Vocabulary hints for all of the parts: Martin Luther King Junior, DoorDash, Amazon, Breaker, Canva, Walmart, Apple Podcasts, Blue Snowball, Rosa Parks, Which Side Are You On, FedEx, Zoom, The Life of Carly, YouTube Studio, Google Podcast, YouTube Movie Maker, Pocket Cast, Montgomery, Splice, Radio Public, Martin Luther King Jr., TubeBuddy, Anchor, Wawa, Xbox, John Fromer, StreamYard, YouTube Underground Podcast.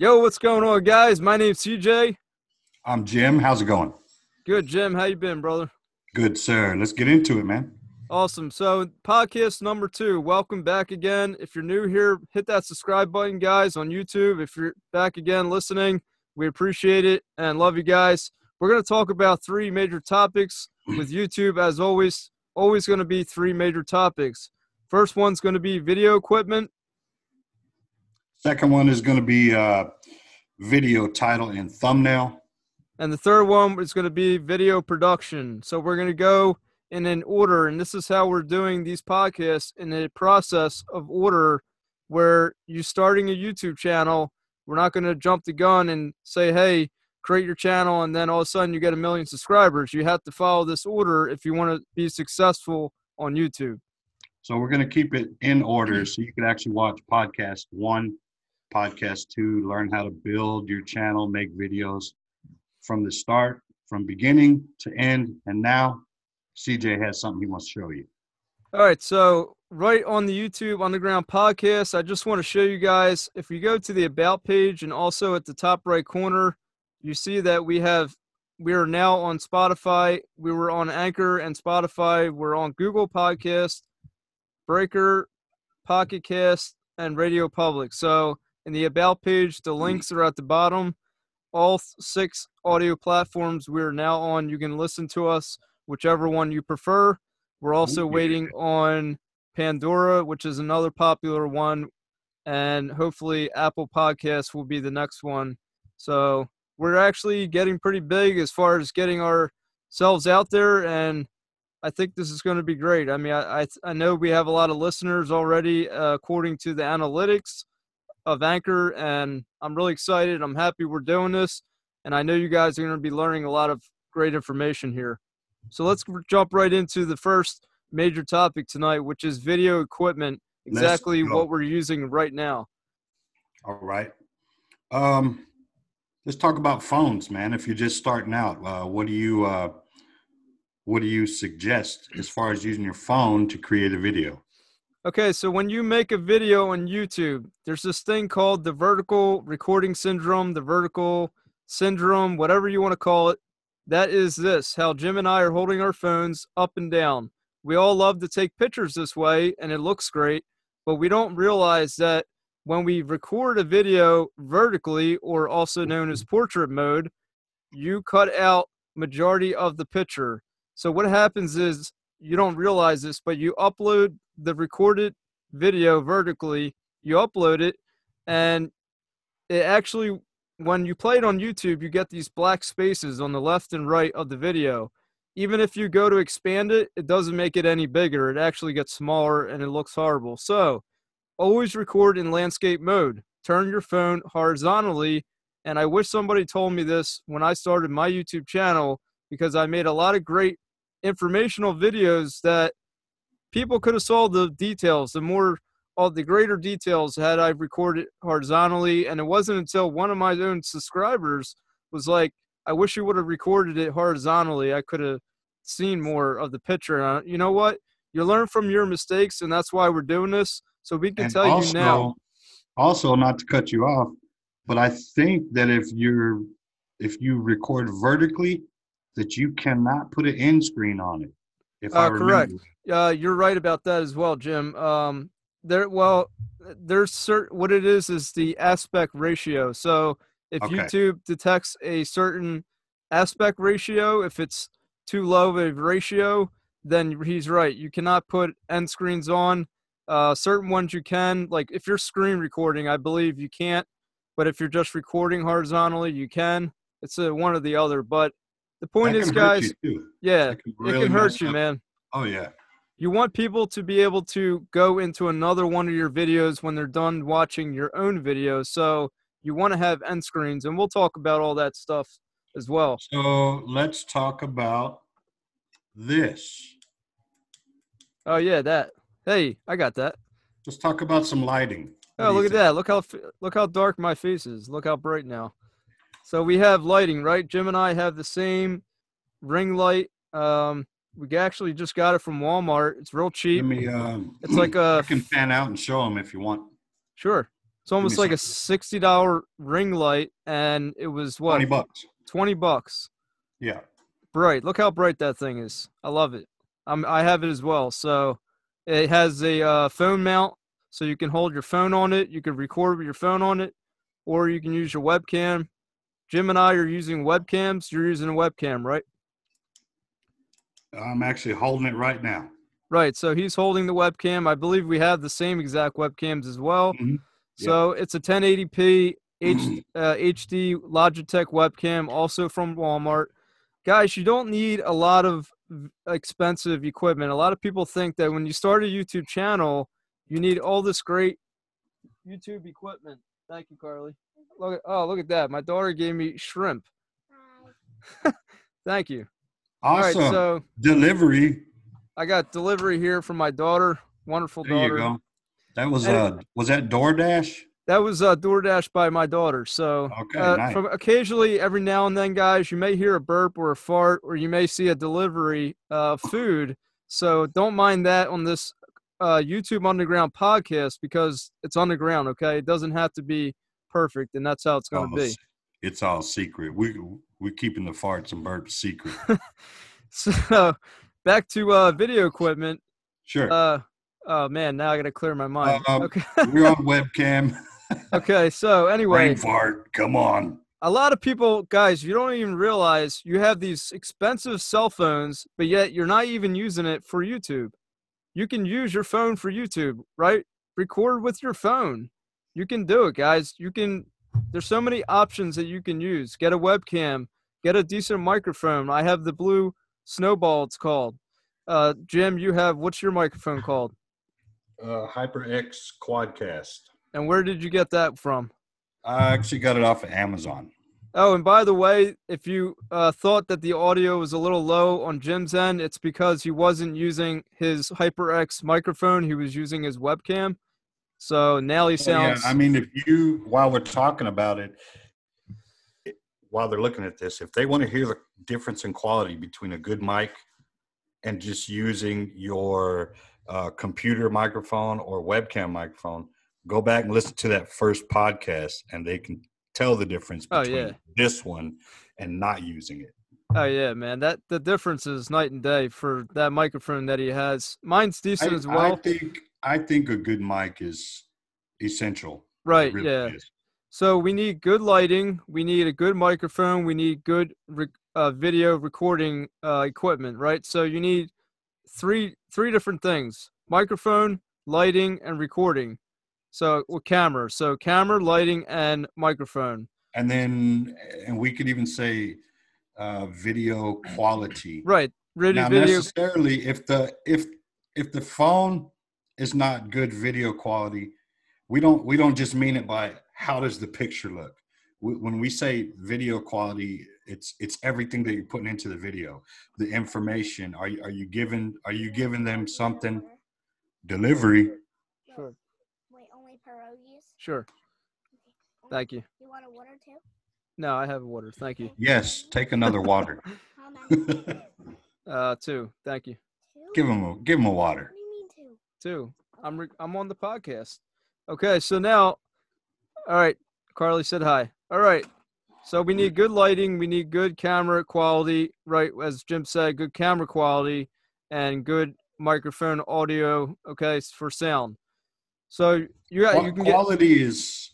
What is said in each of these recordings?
Yo, what's going on, guys? My name's CJ. I'm Jim. How's it going? Good, Jim. How you been, brother? Good, sir. Let's get into it, man. Awesome. So podcast number 2, welcome back again. If you're new here, hit that subscribe button, guys, on YouTube. If you're back again listening, we appreciate it and love you guys. We're going to talk about 3 major topics with YouTube, as always. Always going to be 3 major topics. First one's going to be video equipment. Second one is going to be video title and thumbnail. And the third one is going to be video production. So we're going to go in an order, and this is how we're doing these podcasts, in a process of order where you're starting a YouTube channel. We're not going to jump the gun and say, hey, create your channel, and then all of a sudden you get 1 million subscribers. You have to follow this order if you want to be successful on YouTube. So we're going to keep it in order so you can actually watch podcast 1, podcast 2, learn how to build your channel, make videos from the start, from beginning to end. And now CJ has something he wants to show you. All right. So right on the YouTube Underground Podcast, I just want to show you guys, if you go to the About page and also at the top right corner, you see that we are now on Spotify. We were on Anchor and Spotify. We're on Google Podcast, Breaker, Pocket Cast, and Radio Public. So in the About page, the links are at the bottom. All 6 audio platforms we're now on. You can listen to us whichever one you prefer. We're also waiting on Pandora, which is another popular one, and hopefully Apple Podcasts will be the next one. So we're actually getting pretty big as far as getting ourselves out there, and I think this is going to be great. I mean, I know we have a lot of listeners already, according to the analytics of Anchor, and I'm really excited. I'm happy we're doing this, and I know you guys are going to be learning a lot of great information here. So let's jump right into the first major topic tonight, which is video equipment, exactly what we're using right now. All right. Let's talk about phones, man. If you're just starting out, what do you suggest as far as using your phone to create a video? Okay, so when you make a video on YouTube, there's this thing called the vertical recording syndrome, whatever you want to call it. That is this, how Jim and I are holding our phones up and down. We all love to take pictures this way, and it looks great, but we don't realize that when we record a video vertically, or also known as portrait mode, you cut out majority of the picture. So what happens is, you don't realize this, but you upload the recorded video vertically, you upload it, and it actually, when you play it on YouTube, you get these black spaces on the left and right of the video. Even if you go to expand it, it doesn't make it any bigger. It actually gets smaller and it looks horrible. So always record in landscape mode. Turn your phone horizontally. And I wish somebody told me this when I started my YouTube channel, because I made a lot of great informational videos that people could have saw the details, the greater details, had I recorded horizontally. And it wasn't until one of my own subscribers was like, I wish you would have recorded it horizontally. I could have seen more of the picture. And you know what? You learn from your mistakes, and that's why we're doing this. So we can tell you now. Also, not to cut you off, but I think that if you record vertically, that you cannot put an end screen on it. If I remember. Correct. You're right about that as well, Jim. What it is the aspect ratio. So if YouTube detects a certain aspect ratio, if it's too low of a ratio, then he's right. You cannot put end screens on. Certain ones you can, like if you're screen recording, I believe you can't, but if you're just recording horizontally, you can. It's one or the other, but the point is, guys, yeah, it can hurt you, man. Oh, yeah. You want people to be able to go into another one of your videos when they're done watching your own video. So you want to have end screens, and we'll talk about all that stuff as well. So let's talk about this. Oh, yeah, that. Hey, I got that. Let's talk about some lighting. Oh, look at that. Look how dark my face is. Look how bright now. So we have lighting, right? Jim and I have the same ring light. We actually just got it from Walmart. It's real cheap. It's like a. You can fan out and show them if you want. Sure. It's almost like a $60 ring light, and it was what? $20. $20. Yeah. Bright. Look how bright that thing is. I love it. I have it as well. So it has a phone mount, so you can hold your phone on it. You can record with your phone on it, or you can use your webcam. Jim and I are using webcams. You're using a webcam, right? I'm actually holding it right now. Right. So he's holding the webcam. I believe we have the same exact webcams as well. Mm-hmm. So it's a 1080p HD Logitech webcam, also from Walmart. Guys, you don't need a lot of expensive equipment. A lot of people think that when you start a YouTube channel, you need all this great YouTube equipment. Thank you, Carly. Look at that. My daughter gave me shrimp. Thank you. Awesome. All right, so delivery. I got delivery here from my daughter. Wonderful daughter. There you go. That was that DoorDash? That was DoorDash by my daughter. So nice. From occasionally, every now and then, guys, you may hear a burp or a fart, or you may see a delivery of food. So don't mind that on this YouTube Underground podcast, because it's underground, okay? It doesn't have to be perfect, and that's how it's going to be. It's all secret. We're keeping the farts and burps secret. So back to video equipment. Sure. Oh, man, now I got to clear my mind. Okay. We're on webcam. Okay, so anyway. Brain fart, come on. A lot of people, guys, you don't even realize you have these expensive cell phones, but yet you're not even using it for YouTube. You can use your phone for YouTube, right? Record with your phone. You can do it, guys. There's so many options that you can use. Get a webcam. Get a decent microphone. I have the Blue Snowball, it's called. Jim, you have, what's your microphone called? HyperX Quadcast. And where did you get that from? I actually got it off of Amazon. Oh, and by the way, if you thought that the audio was a little low on Jim's end, it's because he wasn't using his HyperX microphone. He was using his webcam. So now he sounds... Yeah, I mean, while we're talking about it, while they're looking at this, if they want to hear the difference in quality between a good mic and just using your... computer microphone or webcam microphone, go back and listen to that first podcast, and they can tell the difference between this one and not using it. Oh yeah, man, that the difference is night and day for that microphone that he has. Mine's decent as well. I think a good mic is essential. Right. Really is. So we need good lighting. We need a good microphone. We need good video recording equipment. Right. So you need three different things: microphone, lighting, and recording. So camera. So camera, lighting, and microphone. And then, and we could even say video quality. Right. Now, video. Necessarily, if the phone is not good video quality, we don't just mean it by how does the picture look. When we say video quality, it's everything that you're putting into the video, the information. Are you giving them something? Delivery. Sure. Wait, only pierogies? Sure. Thank you. You want a water too? No, I have water. Thank you. Yes, take another water. How many? Two. Thank you. Two? Give him a water. What do you mean two? Two. I'm on the podcast. Okay, so now, all right. Carly said hi. All right. So we need good lighting. We need good camera quality, right? As Jim said, good camera quality and good microphone audio. Okay. For sound. So you can get quality is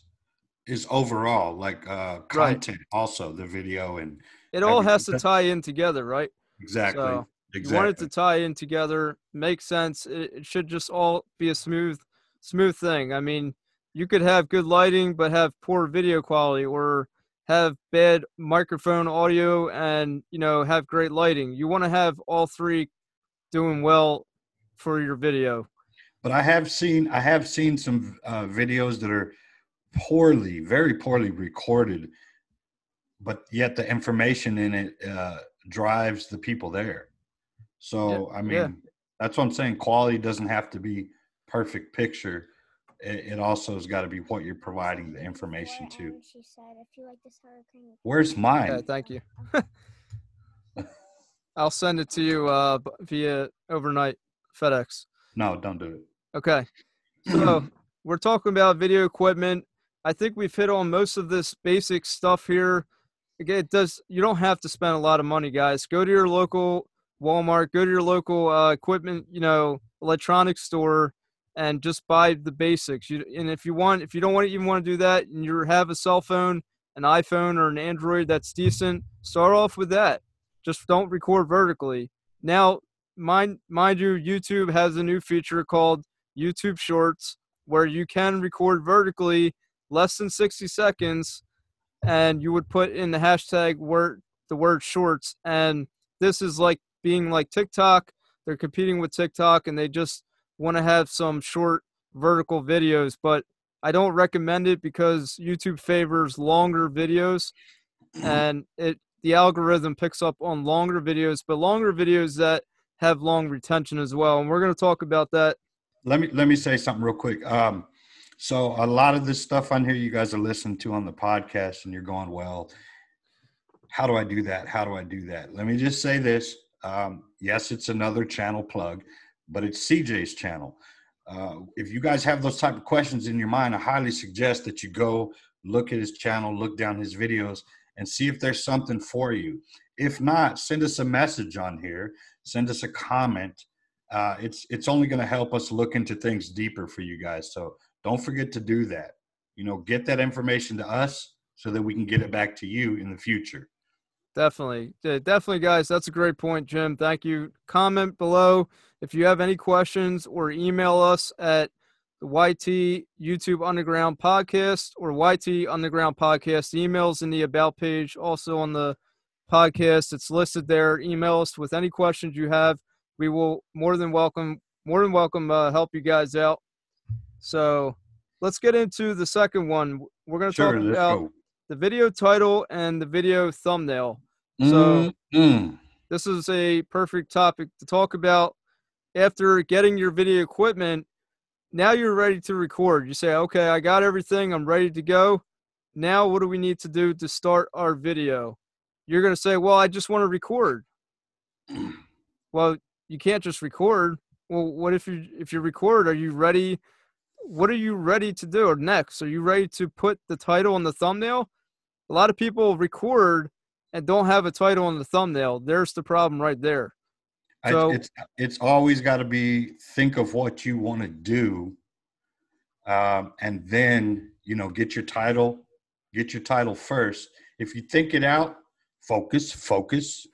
overall like content, right? Also the video and it all has to tie in together, right? Exactly. So you want it to tie in together, make sense. It should just all be a smooth thing. I mean, you could have good lighting, but have poor video quality, or have bad microphone audio and, have great lighting. You want to have all three doing well for your video. But I have seen some videos that are very poorly recorded, but yet the information in it drives the people there. So, yeah. I mean, that's what I'm saying. Quality doesn't have to be perfect picture. It also has got to be what you're providing the information to. She said, if you like this sour cream. Where's mine? Okay, thank you. I'll send it to you via overnight FedEx. No, don't do it. Okay. So we're talking about video equipment. I think we've hit on most of this basic stuff here. Again, you don't have to spend a lot of money, guys. Go to your local Walmart, go to your local equipment, electronics store, and just buy the basics. And if you don't want to even want to do that, and you have a cell phone, an iPhone or an Android that's decent, start off with that. Just don't record vertically. Now, mind you, YouTube has a new feature called YouTube Shorts, where you can record vertically less than 60 seconds, and you would put in the hashtag the word shorts. And this is like being like TikTok. They're competing with TikTok, and they just want to have some short vertical videos. But I don't recommend it because YouTube favors longer videos, and the algorithm picks up on longer videos, but longer videos that have long retention as well. And we're going to talk about that. Let me say something real quick. So a lot of this stuff on here you guys are listening to on the podcast, and you're going, well, how do I do that? How do I do that? Let me just say this. Yes, it's another channel plug, but it's CJ's channel. If you guys have those type of questions in your mind, I highly suggest that you go look at his channel, look down his videos, and see if there's something for you. If not, send us a message on here. Send us a comment. It's only going to help us look into things deeper for you guys. So don't forget to do that. Get that information to us so that we can get it back to you in the future. Definitely. Definitely, guys. That's a great point, Jim. Thank you. Comment below if you have any questions, or email us at the YT YouTube Underground Podcast or YT Underground Podcast. The email's in the About page, also on the podcast. It's listed there. Email us with any questions you have. We will more than welcome help you guys out. So let's get into the second one. We're going to talk about the video title and the video thumbnail. So this is a perfect topic to talk about. After getting your video equipment, now you're ready to record. You say, okay, I got everything. I'm ready to go. Now what do we need to do to start our video? You're going to say, well, I just want to record. Well, you can't just record. Well, what if you record, are you ready? What are you ready to do or next? Are you ready to put the title on the thumbnail? A lot of people record and don't have a title on the thumbnail. There's the problem right there. So, it's always got to be, think of what you want to do. And then, get your title first. If you think it out, focus.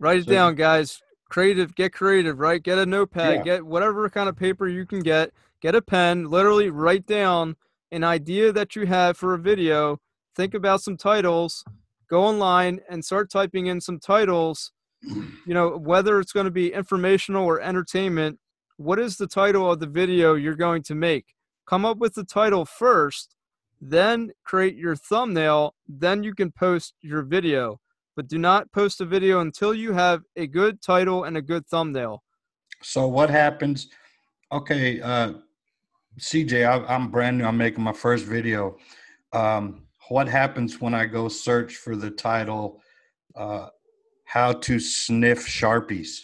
Write it down, guys. Get creative, right? Get a notepad, Get whatever kind of paper you can get a pen, literally write down an idea that you have for a video. Think about some titles, go online and start typing in some titles, whether it's going to be informational or entertainment. What is the title of the video you're going to make? Come up with the title first, then create your thumbnail, then you can post your video. But do not post a video until you have a good title and a good thumbnail. So what happens? Okay, CJ, I'm brand new. I'm making my first video. What happens when I go search for the title, how to sniff Sharpies?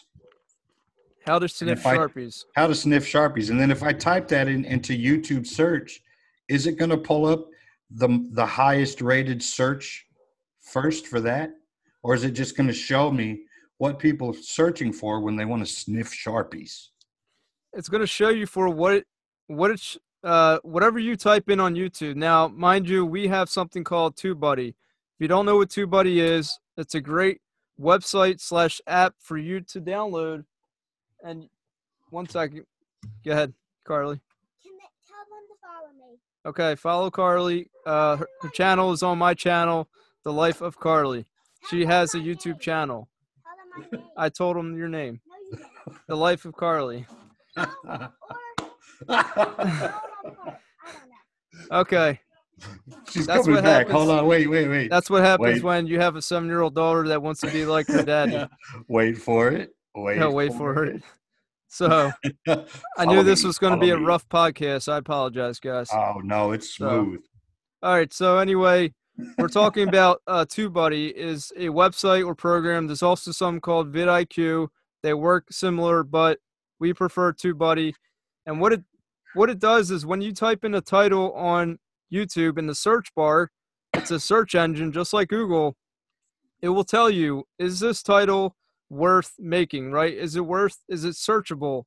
How to sniff Sharpies. How to sniff Sharpies. And then if I type that into YouTube search, is it going to pull up the highest rated search first for that? Or is it just going to show me what people are searching for when they want to sniff Sharpies? It's going to show you for whatever you type in on YouTube. Now, mind you, we have something called TubeBuddy. If you don't know what TubeBuddy is, it's a great website/app for you to download. And one second. Go ahead, Carly. Can I tell them to follow me? Okay, follow Carly. Her channel is on my channel, The Life of Carly. She has a YouTube channel. I told him your name. The Life of Carly. Okay. She's coming back. Hold on. Wait. That's what happens when you have a 7-year-old daughter that wants to be like her daddy. Wait for it. Wait for it. So I knew this was going to be a rough podcast. I apologize, guys. Oh, no. It's smooth. All right. So anyway. We're talking about TubeBuddy is a website or program. There's also some called VidIQ. They work similar, but we prefer TubeBuddy. And what it does is when you type in a title on YouTube in the search bar, it's a search engine just like Google, it will tell you, is this title worth making, right? Is it searchable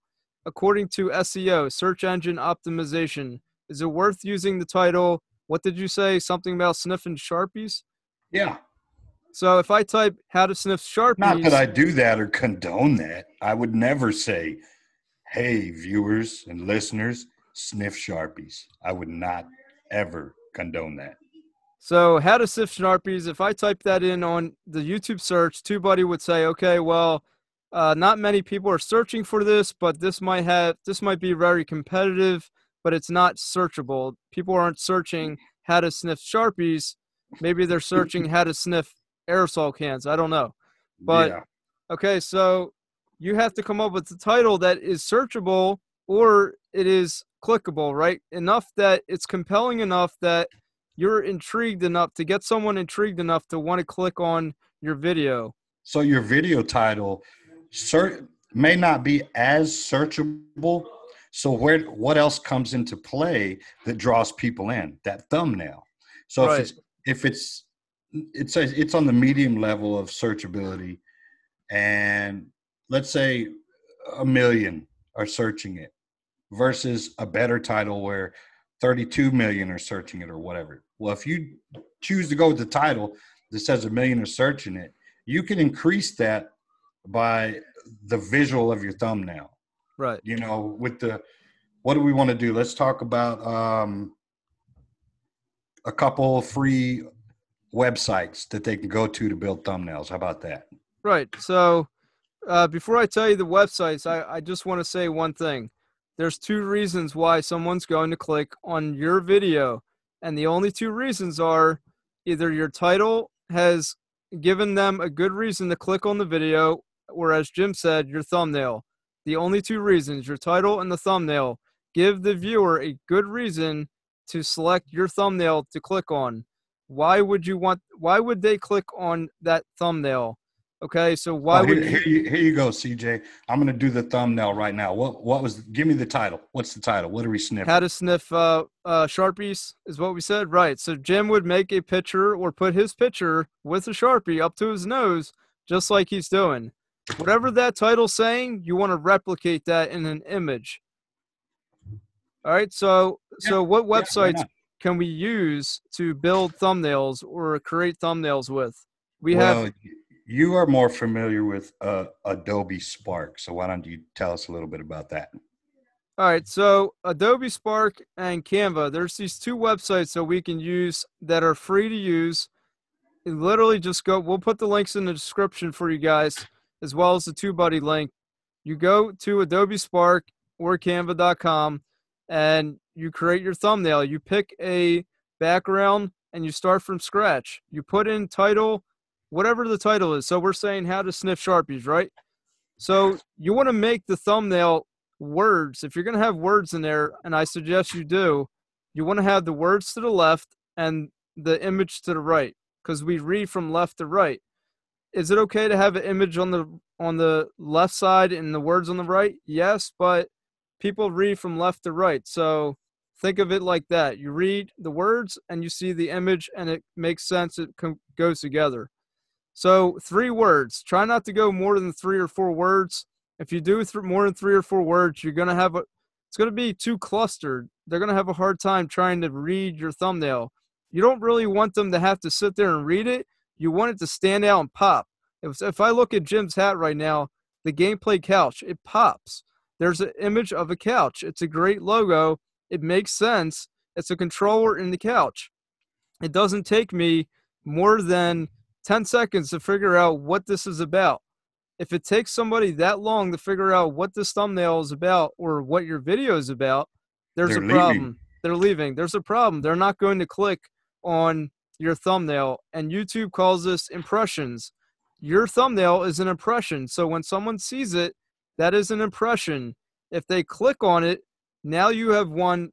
according to SEO, search engine optimization? Is it worth using the title? What did you say? Something about sniffing Sharpies? Yeah. So if I type how to sniff Sharpies. Not that I do that or condone that. I would never say, hey, viewers and listeners, sniff Sharpies. I would not ever condone that. So how to sniff Sharpies, if I type that in on the YouTube search, TubeBuddy would say, okay, well, not many people are searching for this, but this might be very competitive, but it's not searchable. People aren't searching how to sniff Sharpies. Maybe they're searching how to sniff aerosol cans. I don't know. But, yeah. Okay, so you have to come up with a title that is searchable or it is clickable, right? Enough that it's compelling enough that you're intrigued enough to get someone intrigued enough to want to click on your video. So your video title may not be as searchable. So what else comes into play that draws people in? That thumbnail. So right. It's on the medium level of searchability, and let's say 1 million are searching it versus a better title where 32 million are searching it or whatever. Well, if you choose to go with the title that says 1 million are searching it, you can increase that by the visual of your thumbnail. Right. You know, with the, what do we want to do? Let's talk about a couple free websites that they can go to build thumbnails. How about that? Right. So before I tell you the websites, I just want to say one thing. There's two reasons why someone's going to click on your video. And the only two reasons are either your title has given them a good reason to click on the video, or as Jim said, your thumbnail. The only two reasons, your title and the thumbnail, give the viewer a good reason to select your thumbnail to click on. Why would they click on that thumbnail? Okay, so here you go, CJ. I'm going to do the thumbnail right now. Give me the title. What's the title? What are we sniffing? How to sniff Sharpies is what we said. Right. So Jim would make a picture or put his picture with a Sharpie up to his nose, just like he's doing. Whatever that title's saying, you want to replicate that in an image. All right, so what websites can we use to build thumbnails or create thumbnails with? You are more familiar with Adobe Spark, so why don't you tell us a little bit about that? All right, so Adobe Spark and Canva, there's these two websites that we can use that are free to use. Literally just go, we'll put the links in the description for you guys, as well as the TubeBuddy link. You go to Adobe Spark or Canva.com and you create your thumbnail. You pick a background and you start from scratch. You put in title, whatever the title is. So we're saying how to sniff Sharpies, right? So you want to make the thumbnail words. If you're going to have words in there, and I suggest you do, you want to have the words to the left and the image to the right, because we read from left to right. Is it okay to have an image on the left side and the words on the right? Yes, but people read from left to right. So think of it like that. You read the words and you see the image and it makes sense. It goes together. So 3 words. Try not to go more than 3 or 4 words. If you do more than 3 or 4 words, you're going to have it's going to be too clustered. They're going to have a hard time trying to read your thumbnail. You don't really want them to have to sit there and read it. You want it to stand out and pop. If I look at Jim's hat right now, the gameplay couch, it pops. There's an image of a couch. It's a great logo. It makes sense. It's a controller in the couch. It doesn't take me more than 10 seconds to figure out what this is about. If it takes somebody that long to figure out what this thumbnail is about or what your video is about, They're leaving. There's a problem. They're not going to click on your thumbnail, and YouTube calls this impressions. Your thumbnail is an impression. So when someone sees it, that is an impression. If they click on it, now you have one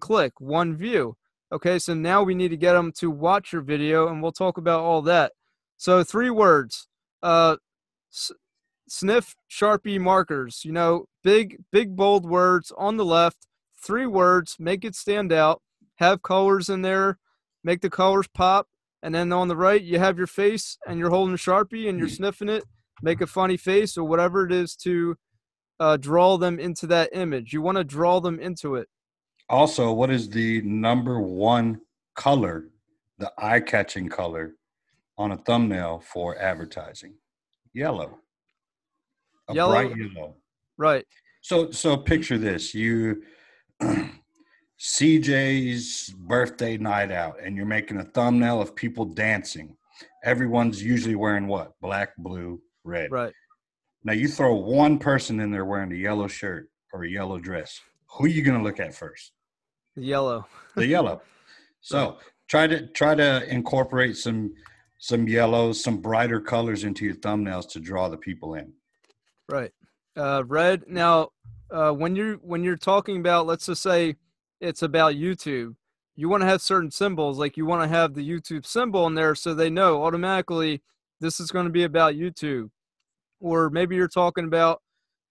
click, one view. Okay, so now we need to get them to watch your video, and we'll talk about all that. So 3 words. Sniff Sharpie markers. You know, big bold words on the left. 3 words, make it stand out. have colors in there, make the colors pop. And then on the right, you have your face and you're holding a Sharpie and you're sniffing it, make a funny face or whatever it is to draw them into that image. You want to draw them into it. Also, what is the number one color, the eye-catching color on a thumbnail for advertising? Yellow. Yellow. Bright yellow. Right. So picture this. You CJ's birthday night out, and you're making a thumbnail of people dancing. Everyone's usually wearing what? Black, blue, red. Right. Now, you throw one person in there wearing a yellow shirt or a yellow dress. Who are you going to look at first? The yellow. The yellow. So try to incorporate some yellows, some brighter colors into your thumbnails to draw the people in. Right. Red. Now, when you're talking about, let's just say it's about YouTube, you want to have certain symbols. Like you want to have the YouTube symbol in there so they know automatically this is going to be about YouTube. Or maybe you're talking about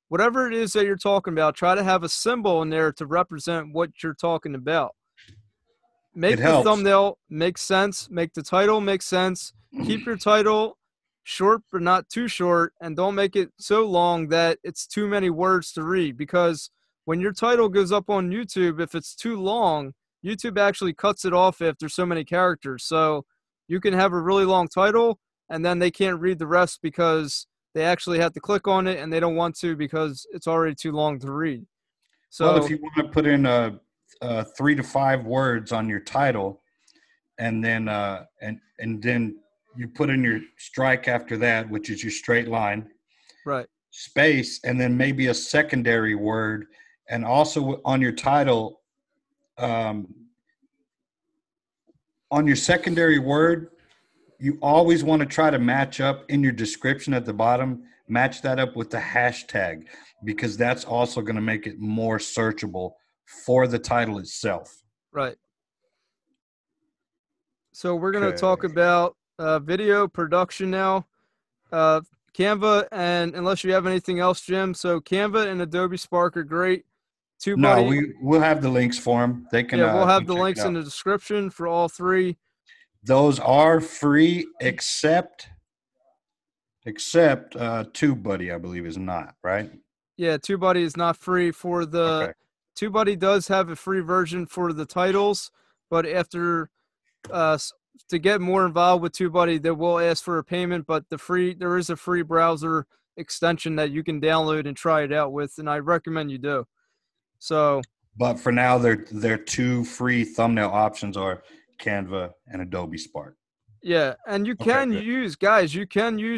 whatever it is that you're talking about, try to have a symbol in there to represent what you're talking about. Make the thumbnail make sense. Make the title make sense. Keep your title short but not too short, and don't make it so long that it's too many words to read, because when your title goes up on YouTube, if it's too long, YouTube actually cuts it off after so many characters. So you can have a really long title, and then they can't read the rest because they actually have to click on it, and they don't want to because it's already too long to read. So well, if you want to put in 3 to 5 words on your title, and then and then you put in your strike after that, which is your straight line, right? Space, and then maybe a secondary word, and also on your title, on your secondary word, you always want to try to match up in your description at the bottom, match that up with the hashtag, because that's also going to make it more searchable for the title itself. Right. So we're going to talk about video production now. Canva, and unless you have anything else, Jim, so Canva and Adobe Spark are great. TubeBuddy. No, we'll have the links for them. They can. Yeah, we'll have the links in the description for all three. Those are free, except TubeBuddy, I believe, is not, right? Yeah, TubeBuddy is not free for the. Okay. TubeBuddy does have a free version for the titles, but after to get more involved with TubeBuddy, they will ask for a payment. But there is a free browser extension that you can download and try it out with, and I recommend you do. So. But for now, their two free thumbnail options are Canva and Adobe Spark. Yeah, and you can use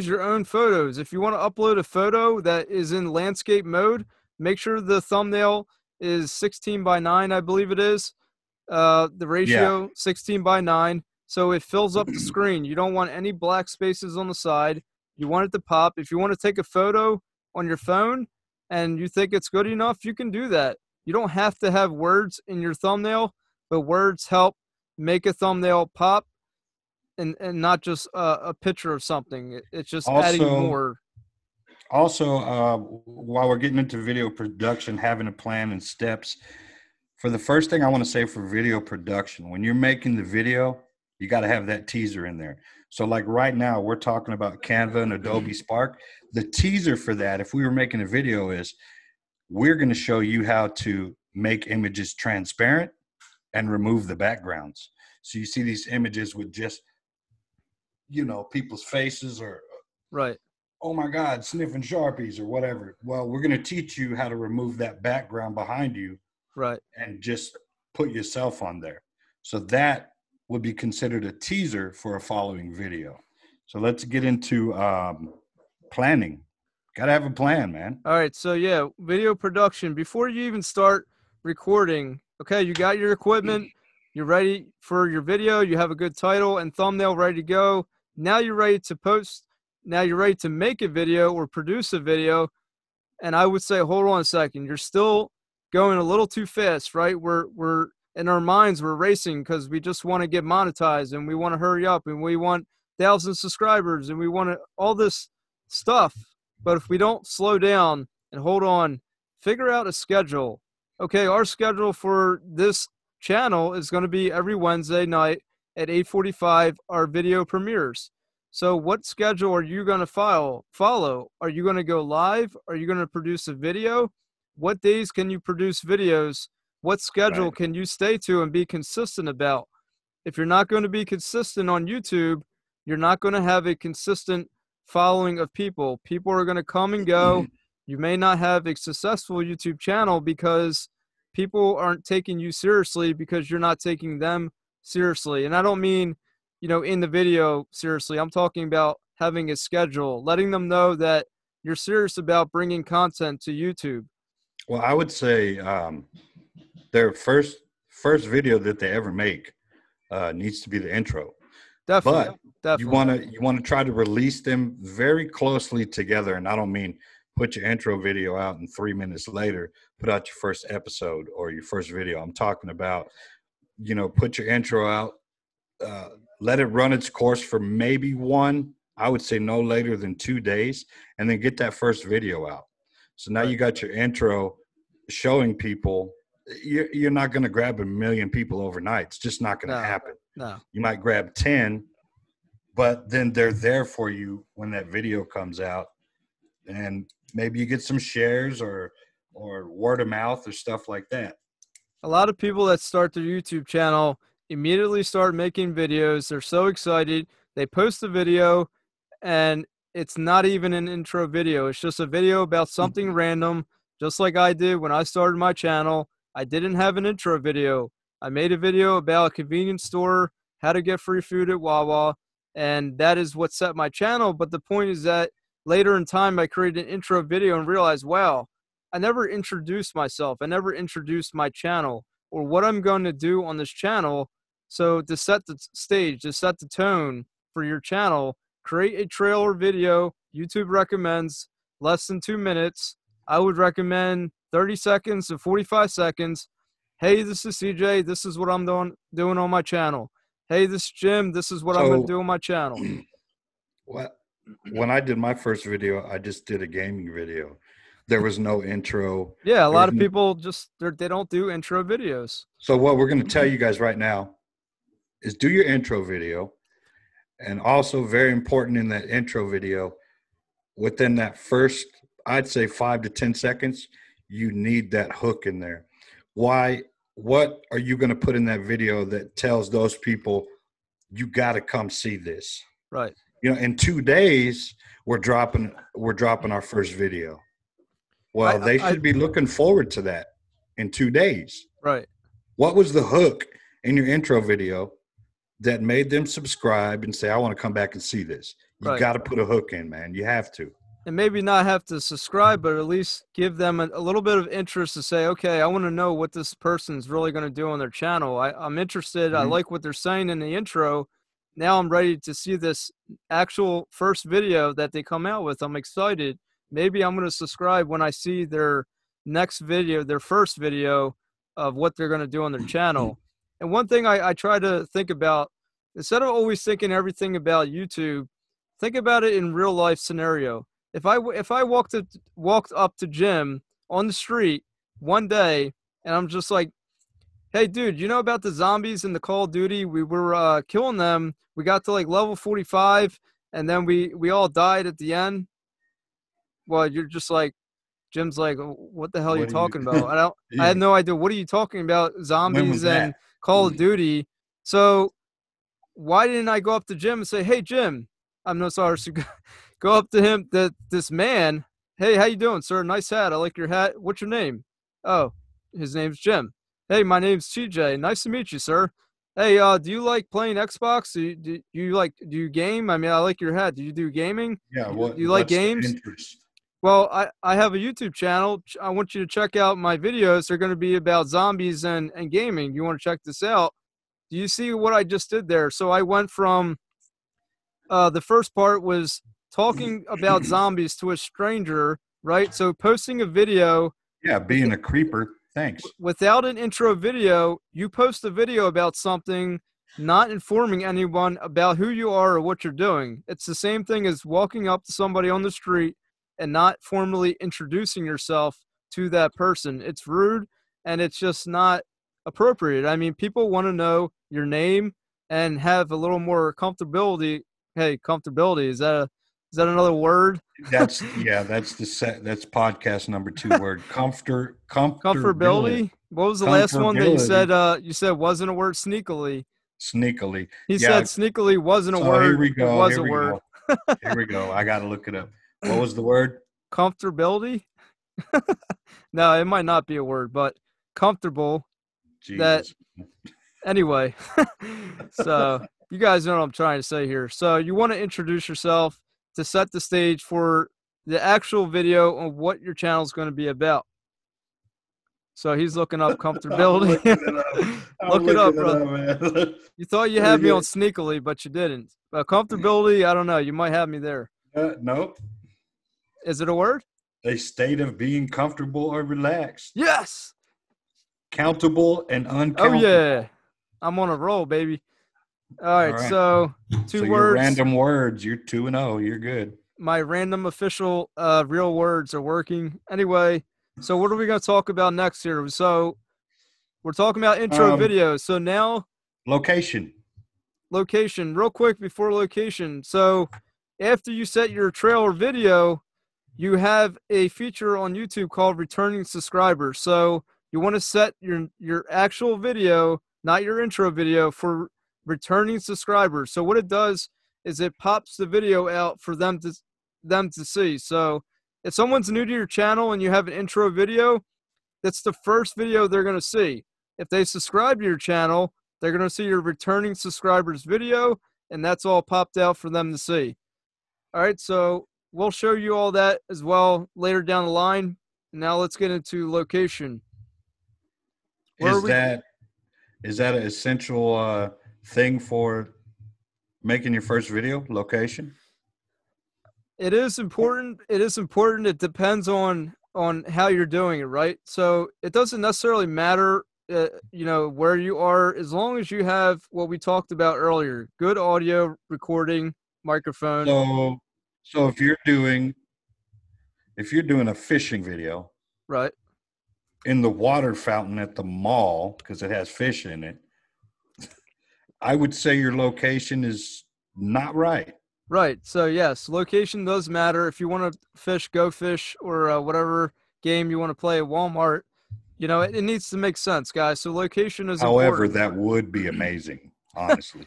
your own photos. If you want to upload a photo that is in landscape mode, make sure the thumbnail is 16:9, I believe it is. The ratio 16:9, so it fills up the screen. You don't want any black spaces on the side. You want it to pop. If you want to take a photo on your phone and you think it's good enough, you can do that. You don't have to have words in your thumbnail, but words help make a thumbnail pop, and not just a picture of something. It's just also, adding more. Also, while we're getting into video production, having a plan and steps, for the first thing I want to say for video production, when you're making the video, you got to have that teaser in there. So like right now, we're talking about Canva and Adobe Spark. The teaser for that, if we were making a video, is we're going to show you how to make images transparent and remove the backgrounds. So you see these images with just, you know, people's faces or, right, oh my God, sniffing Sharpies or whatever. Well, we're going to teach you how to remove that background behind you, right, and just put yourself on there. So that would be considered a teaser for a following video. So let's get into planning. Got to have a plan, man. All right. So yeah, video production, before you even start recording, okay, you got your equipment, you're ready for your video, you have a good title and thumbnail ready to go. Now you're ready to post. Now you're ready to make a video or produce a video. And I would say, hold on a second, you're still going a little too fast, right? We're in our minds, we're racing because we just want to get monetized and we want to hurry up and we want 1,000 subscribers and we want to, all this stuff. But if we don't slow down and hold on, figure out a schedule. Okay, our schedule for this channel is going to be every Wednesday night at 8:45, our video premieres. So what schedule are you going to follow? Are you going to go live? Are you going to produce a video? What days can you produce videos? What schedule right. can you stay to and be consistent about? If you're not going to be consistent on YouTube, you're not going to have a consistent following of people. People are going to come and go. You may not have a successful YouTube channel because people aren't taking you seriously because you're not taking them seriously. And I don't mean in the video, seriously. I'm talking about having a schedule, letting them know that you're serious about bringing content to YouTube. Well, I would say their first video that they ever make needs to be the intro. Definitely. But definitely. you want to try to release them very closely together. And I don't mean put your intro video out and 3 minutes later, put out your first episode or your first video. I'm talking about, put your intro out, let it run its course for maybe one, I would say no later than 2 days, and then get that first video out. So now you got your intro showing people. You're not going to grab a million people overnight. It's just not going to happen. No. You might grab 10, but then they're there for you when that video comes out. And maybe you get some shares or word of mouth or stuff like that. A lot of people that start their YouTube channel immediately start making videos. They're so excited. They post the video and it's not even an intro video. It's just a video about something random, just like I did when I started my channel. I didn't have an intro video. I made a video about a convenience store, how to get free food at Wawa, and that is what set my channel. But the point is that later in time, I created an intro video and realized, wow, I never introduced myself. I never introduced my channel or what I'm going to do on this channel. So to set the stage, to set the tone for your channel, create a trailer video. YouTube recommends less than 2 minutes. I would recommend 30 seconds to 45 seconds. Hey, this is CJ. This is what I'm doing on my channel. Hey, this is Jim. This is what I'm going to do on my channel. When I did my first video, I just did a gaming video. There was no intro. Yeah, a lot of people they don't do intro videos. So what we're going to tell you guys right now is do your intro video. And also very important in that intro video, within that first, I'd say 5 to 10 seconds, you need that hook in there. Why? What are you going to put in that video that tells those people, you got to come see this? Right. In 2 days, we're dropping our first video. Well, they should be looking forward to that in 2 days. Right. What was the hook in your intro video that made them subscribe and say, I want to come back and see this? You got to put a hook in, man. You have to. And maybe not have to subscribe, but at least give them a little bit of interest to say, okay, I want to know what this person's really going to do on their channel. I'm interested. Mm-hmm. I like what they're saying in the intro. Now I'm ready to see this actual first video that they come out with. I'm excited. Maybe I'm going to subscribe when I see their next video, their first video of what they're going to do on their channel. And one thing I try to think about, instead of always thinking everything about YouTube, think about it in real life scenario. If I walked up to Jim on the street one day and I'm just like, hey, dude, you know about the zombies in the Call of Duty? We were killing them. We got to like level 45 and then we all died at the end. Well, you're just like, Jim's like, what the hell are you talking about? I had no idea. What are you talking about? Zombies and Call of Duty. So why didn't I go up to Jim and say, hey, Jim, I'm no sorry. So go up to him, this man. Hey, how you doing, sir? Nice hat. I like your hat. What's your name? Oh, his name's Jim. Hey, my name's TJ. Nice to meet you, sir. Hey, do you like playing Xbox? Do you game? I mean, I like your hat. Do you do gaming? Yeah. Do you like games? Well, I have a YouTube channel. I want you to check out my videos. They're going to be about zombies and gaming. You want to check this out? Do you see what I just did there? So I went from the first part was talking about zombies to a stranger, right? So posting a video. Yeah, being a creeper. Thanks. Without an intro video, you post a video about something, not informing anyone about who you are or what you're doing. It's the same thing as walking up to somebody on the street and not formally introducing yourself to that person. It's rude and it's just not appropriate. I mean, people want to know your name and have a little more comfortability. Hey, comfortability, is that another word? That's podcast number 2 word. Comfortability. What was the last one that you said wasn't a word? Sneakily. He said sneakily wasn't a word. Here we go. It was a word. Here we go. I got to look it up. What was the word? Comfortability. No, it might not be a word, but comfortable. Jesus. Anyway. So you guys know what I'm trying to say here. So you want to introduce yourself to set the stage for the actual video on what your channel is going to be about. So he's looking up comfortability. Look it up, brother. You thought you had me on sneakily, but you didn't. Comfortability, I don't know. You might have me there. Nope. Is it a word? A state of being comfortable or relaxed. Yes. Countable and uncountable. Oh, yeah. I'm on a roll, baby. All right. So two words. Random words. You're 2-0. You're good. My random official real words are working. Anyway, so what are we going to talk about next here? So we're talking about intro videos. So now. Location. Real quick before location. So after you set your trailer video, you have a feature on YouTube called returning subscribers. So you want to set your actual video, not your intro video, for returning subscribers. So what it does is it pops the video out for them to see. So if someone's new to your channel and you have an intro video, that's the first video they're going to see. If they subscribe to your channel, they're going to see your returning subscribers video, and that's all popped out for them to see. All right, so we'll show you all that as well later down the line. Now let's get into location. Is that an essential thing for making your first video, location? It is important. It depends on how you're doing it, right? So it doesn't necessarily matter, where you are, as long as you have what we talked about earlier, good audio recording, microphone. So if you're doing a fishing video, right, in the water fountain at the mall because it has fish in it, I would say your location is not right. Right. So yes, location does matter. If you want to fish, go fish, or whatever game you want to play at Walmart, it needs to make sense, guys. So location is important. However, that would be amazing, honestly.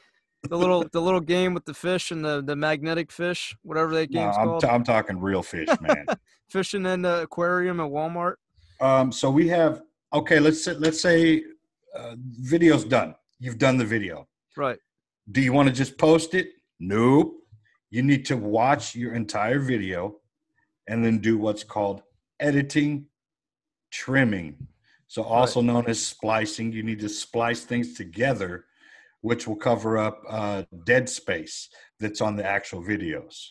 The little game with the fish and the magnetic fish, whatever that game's called. I'm talking real fish, man. Fishing in the aquarium at Walmart. So we have let's say video's done. You've done the video. Right. Do you want to just post it? Nope. You need to watch your entire video and then do what's called editing, trimming. So also known as splicing. You need to splice things together, which will cover up dead space that's on the actual videos.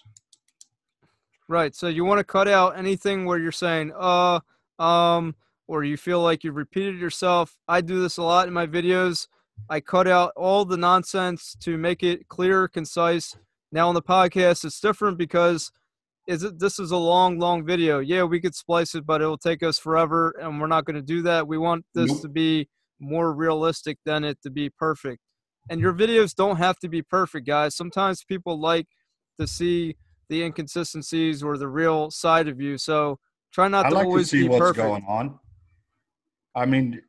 Right. So you want to cut out anything where you're saying, or you feel like you've repeated yourself. I do this a lot in my videos. I cut out all the nonsense to make it clear, concise. Now on the podcast, it's different because this is a long, long video. Yeah, we could splice it, but it will take us forever, and we're not going to do that. We want this to be more realistic than it to be perfect. And your videos don't have to be perfect, guys. Sometimes people like to see the inconsistencies or the real side of you. So try not to always be perfect. I like to see what's going on. I mean,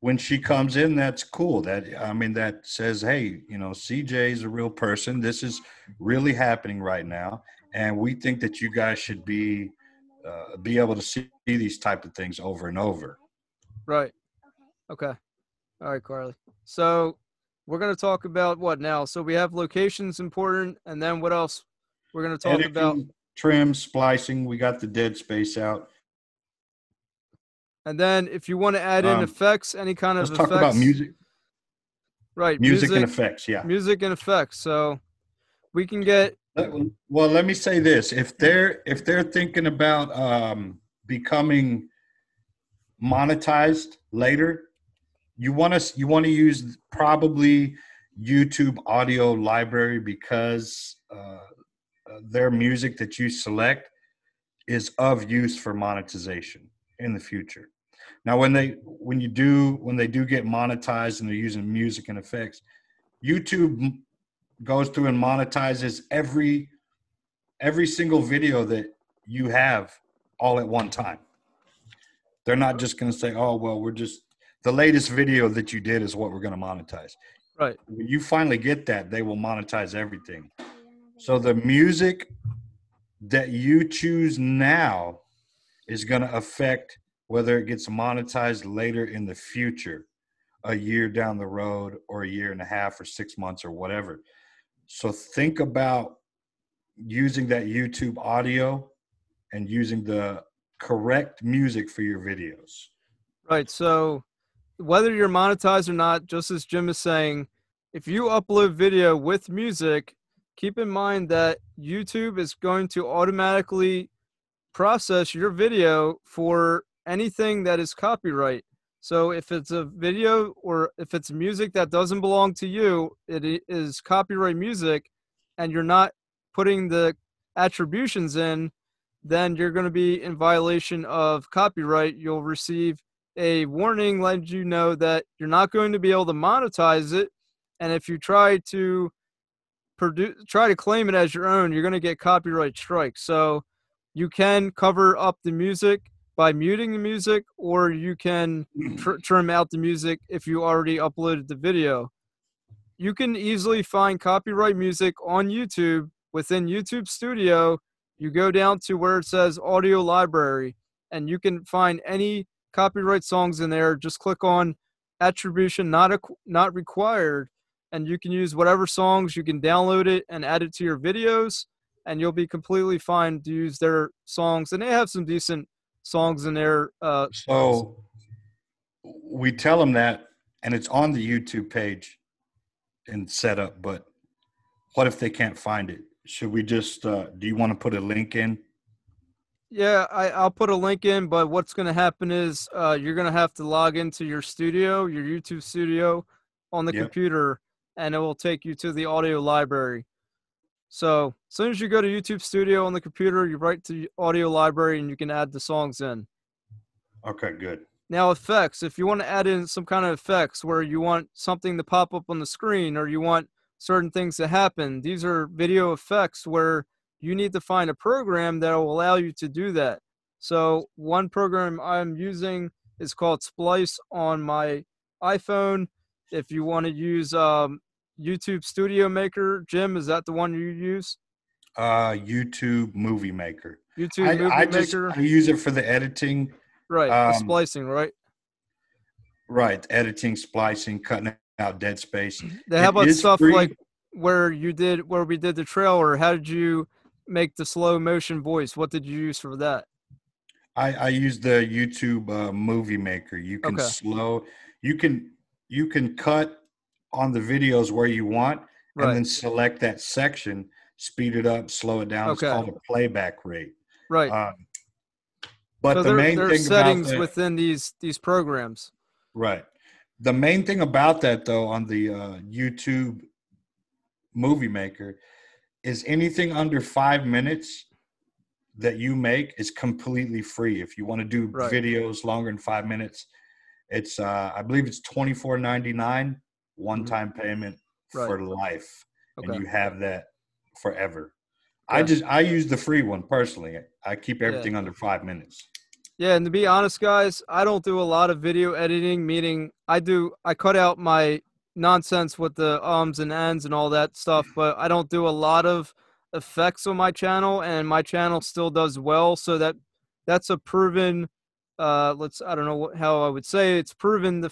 when she comes in, that's cool. That says, hey, CJ is a real person. This is really happening right now, and we think that you guys should be able to see these type of things over and over. Right. Okay. All right, Carly. So we're going to talk about what now? So we have locations important, and then what else we're going to talk editing, about? Trim, splicing. We got the dead space out. And then if you want to add in effects, any kind of effects. Let's talk about music. Right. Music and effects, yeah. Music and effects. So we can get. Well, let me say this. If they're thinking about becoming monetized later, you want to use probably YouTube audio library because their music that you select is of use for monetization in the future. Now, when they do get monetized and they're using music and effects, YouTube goes through and monetizes every single video that you have all at one time. They're not just going to say, oh, well, we're just the latest video that you did is what we're going to monetize. Right. When you finally get that, they will monetize everything. So the music that you choose now is going to affect whether it gets monetized later in the future, a year down the road or a year and a half or 6 months or whatever. So think about using that YouTube audio and using the correct music for your videos. Right. So whether you're monetized or not, just as Jim is saying, if you upload video with music, keep in mind that YouTube is going to automatically process your video for anything that is copyright. So if it's a video or if it's music that doesn't belong to you, it is copyright music, and you're not putting the attributions in, then you're going to be in violation of copyright. You'll receive a warning letting you know that you're not going to be able to monetize it. And if you try to claim it as your own, you're going to get copyright strikes. So you can cover up the music by muting the music, or you can trim out the music if you already uploaded the video. You can easily find copyright music on YouTube within YouTube Studio. You go down to where it says audio library, and you can find any copyright songs in there. Just click on attribution not required, and you can use whatever songs. You can download it and add it to your videos, and you'll be completely fine to use their songs. And they have some decent songs in there. So we tell them that, and it's on the YouTube page and set up, but what if they can't find it? Should we just, do you want to put a link in? Yeah, I'll put a link in, but what's going to happen is you're going to have to log into your studio, your YouTube studio on the computer, and it will take you to the audio library. So as soon as you go to YouTube studio on the computer, you write to audio library and you can add the songs in. Okay, good. Now effects, if you want to add in some kind of effects where you want something to pop up on the screen or you want certain things that happen. These are video effects where you need to find a program that will allow you to do that. So one program I'm using is called Splice on my iPhone. If you want to use YouTube Studio Maker, Jim, is that the one you use? YouTube Movie Maker. Movie Maker. I use it for the editing. Right, the splicing, right? Right, editing, splicing, cutting out dead space. How about stuff free, like where we did the trailer? How did you make the slow motion voice? What did you use for that? I use the YouTube Movie Maker. You can you can cut on the videos where you want, and then select that section, speed it up, slow it down. It's called a playback rate. Right. But so the main thing settings about within these programs. Right. The main thing about that, though, on the YouTube Movie Maker is anything under 5 minutes that you make is completely free. If you want to do videos longer than 5 minutes, it's I believe it's $24.99 one-time payment for life, and you have that forever. Yeah. I use the free one personally. I keep everything under 5 minutes. Yeah, and to be honest, guys, I don't do a lot of video editing, meaning I cut out my nonsense with the ums and ends and all that stuff, but I don't do a lot of effects on my channel, and my channel still does well, so that's a proven, I don't know how I would say it's proven,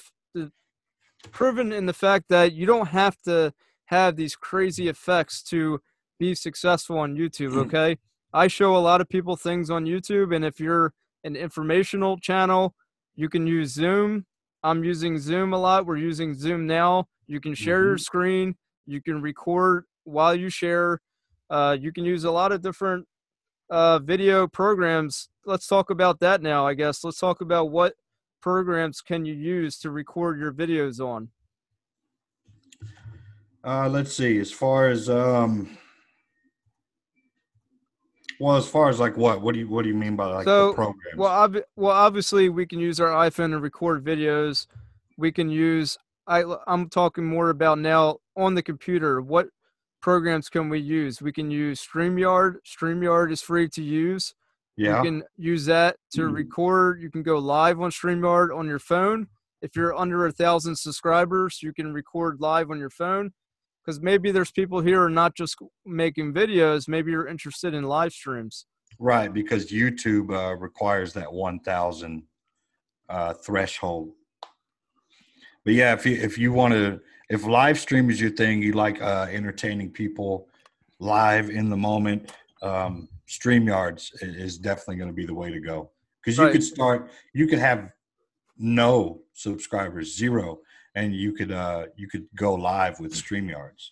proven in the fact that you don't have to have these crazy effects to be successful on YouTube, okay? I show a lot of people things on YouTube, and if you're an informational channel, you can use Zoom. I'm using Zoom a lot. We're using Zoom now. You can share your screen. You can record while you share. You can use a lot of different video programs. Let's talk about that now, I guess. Let's talk about what programs can you use to record your videos on. Let's see. As far as Well, as far as like what do you mean by like the programs? Well, obviously we can use our iPhone to record videos. We can use I'm talking more about now on the computer. What programs can we use? We can use StreamYard. StreamYard is free to use. Yeah. You can use that to record. You can go live on StreamYard on your phone. If you're under 1,000 subscribers, you can record live on your phone. Because maybe there's people here who are not just making videos. Maybe you're interested in live streams. Right, because YouTube requires that 1,000 threshold. But yeah, if you want to, if live stream is your thing, you like entertaining people live in the moment, StreamYards is definitely going to be the way to go. Because you could start, you could have no subscribers, zero. And you could go live with StreamYards,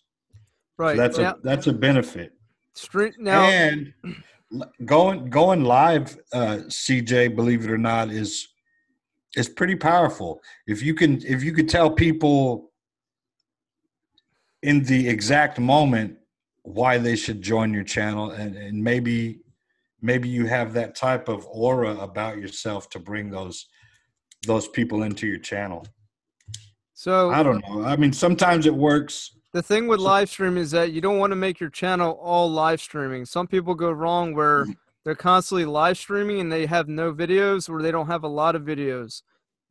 right? So that's a benefit. And going live, CJ, believe it or not, is pretty powerful. If you could tell people in the exact moment why they should join your channel, and maybe you have that type of aura about yourself to bring those people into your channel. So I don't know. I mean, sometimes it works. The thing with live stream is that you don't want to make your channel all live streaming. Some people go wrong where they're constantly live streaming and they have no videos or they don't have a lot of videos.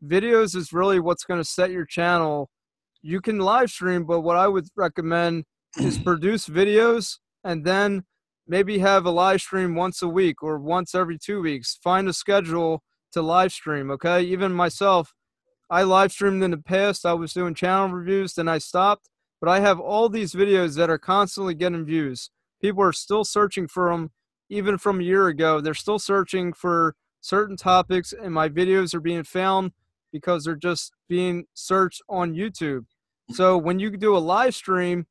Videos is really what's going to set your channel. You can live stream, but what I would recommend is produce videos and then maybe have a live stream once a week or once every 2 weeks. Find a schedule to live stream, okay? Even myself, I live streamed in the past. I was doing channel reviews, then I stopped. But I have all these videos that are constantly getting views. People are still searching for them, even from a year ago. They're still searching for certain topics, and my videos are being found because they're just being searched on YouTube. So when you do a live stream,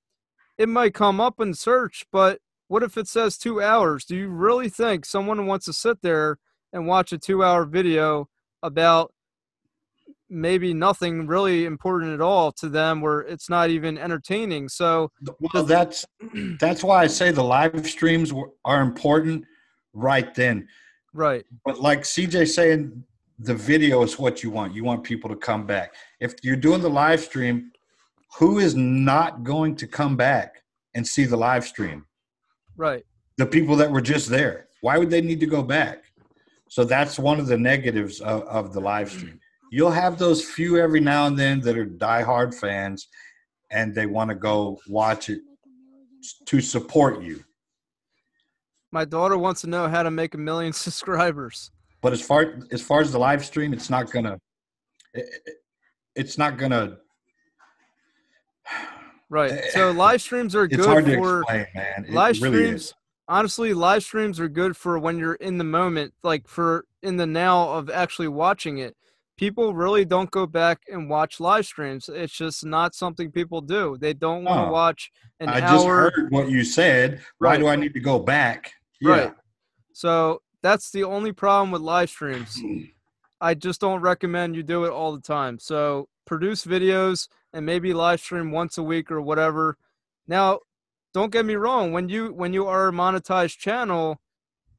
it might come up in search, but what if it says 2 hours? Do you really think someone wants to sit there and watch a 2-hour video about maybe nothing really important at all to them, where it's not even entertaining? So that's why I say the live streams are important right then. Right. But like CJ saying, the video is what you want. You want people to come back. If you're doing the live stream, who is not going to come back and see the live stream? Right. The people that were just there. Why would they need to go back? So that's one of the negatives of the live stream. You'll have those few every now and then that are diehard fans and they want to go watch it to support you. My daughter wants to know how to make 1 million subscribers. But as far as the live stream, it's not going to. Right. So live streams are good for. It's hard to explain, man. It really is. Honestly, live streams are good for when you're in the moment, like for in the now of actually watching it. People really don't go back and watch live streams. It's just not something people do. They don't want to watch an hour. I just heard what you said. Right. Why do I need to go back? Yeah. Right. So that's the only problem with live streams. I just don't recommend you do it all the time. So produce videos and maybe live stream once a week or whatever. Now, don't get me wrong. When you are a monetized channel,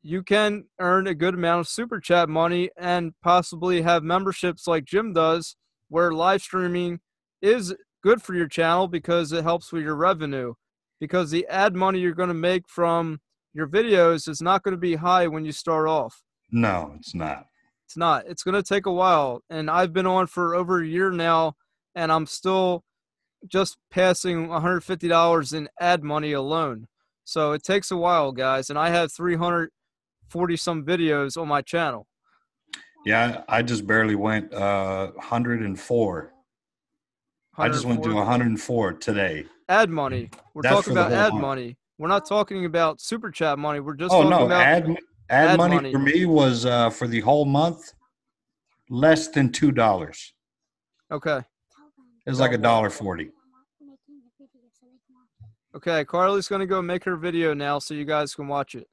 you can earn a good amount of super chat money and possibly have memberships like Jim does, where live streaming is good for your channel because it helps with your revenue, because the ad money you're going to make from your videos is not going to be high when you start off. No, it's not. It's not. It's going to take a while. And I've been on for over a year now, and I'm still just passing $150 in ad money alone. So it takes a while, guys. And I have 340 some videos on my channel. Yeah, I just barely went 104. I just went to 104 today. Ad money. We're talking about ad money. We're not talking about super chat money. We're just talking about ad money. For me was for the whole month less than $2. Okay. It was like $1.40. Okay, Carly's going to go make her video now so you guys can watch it.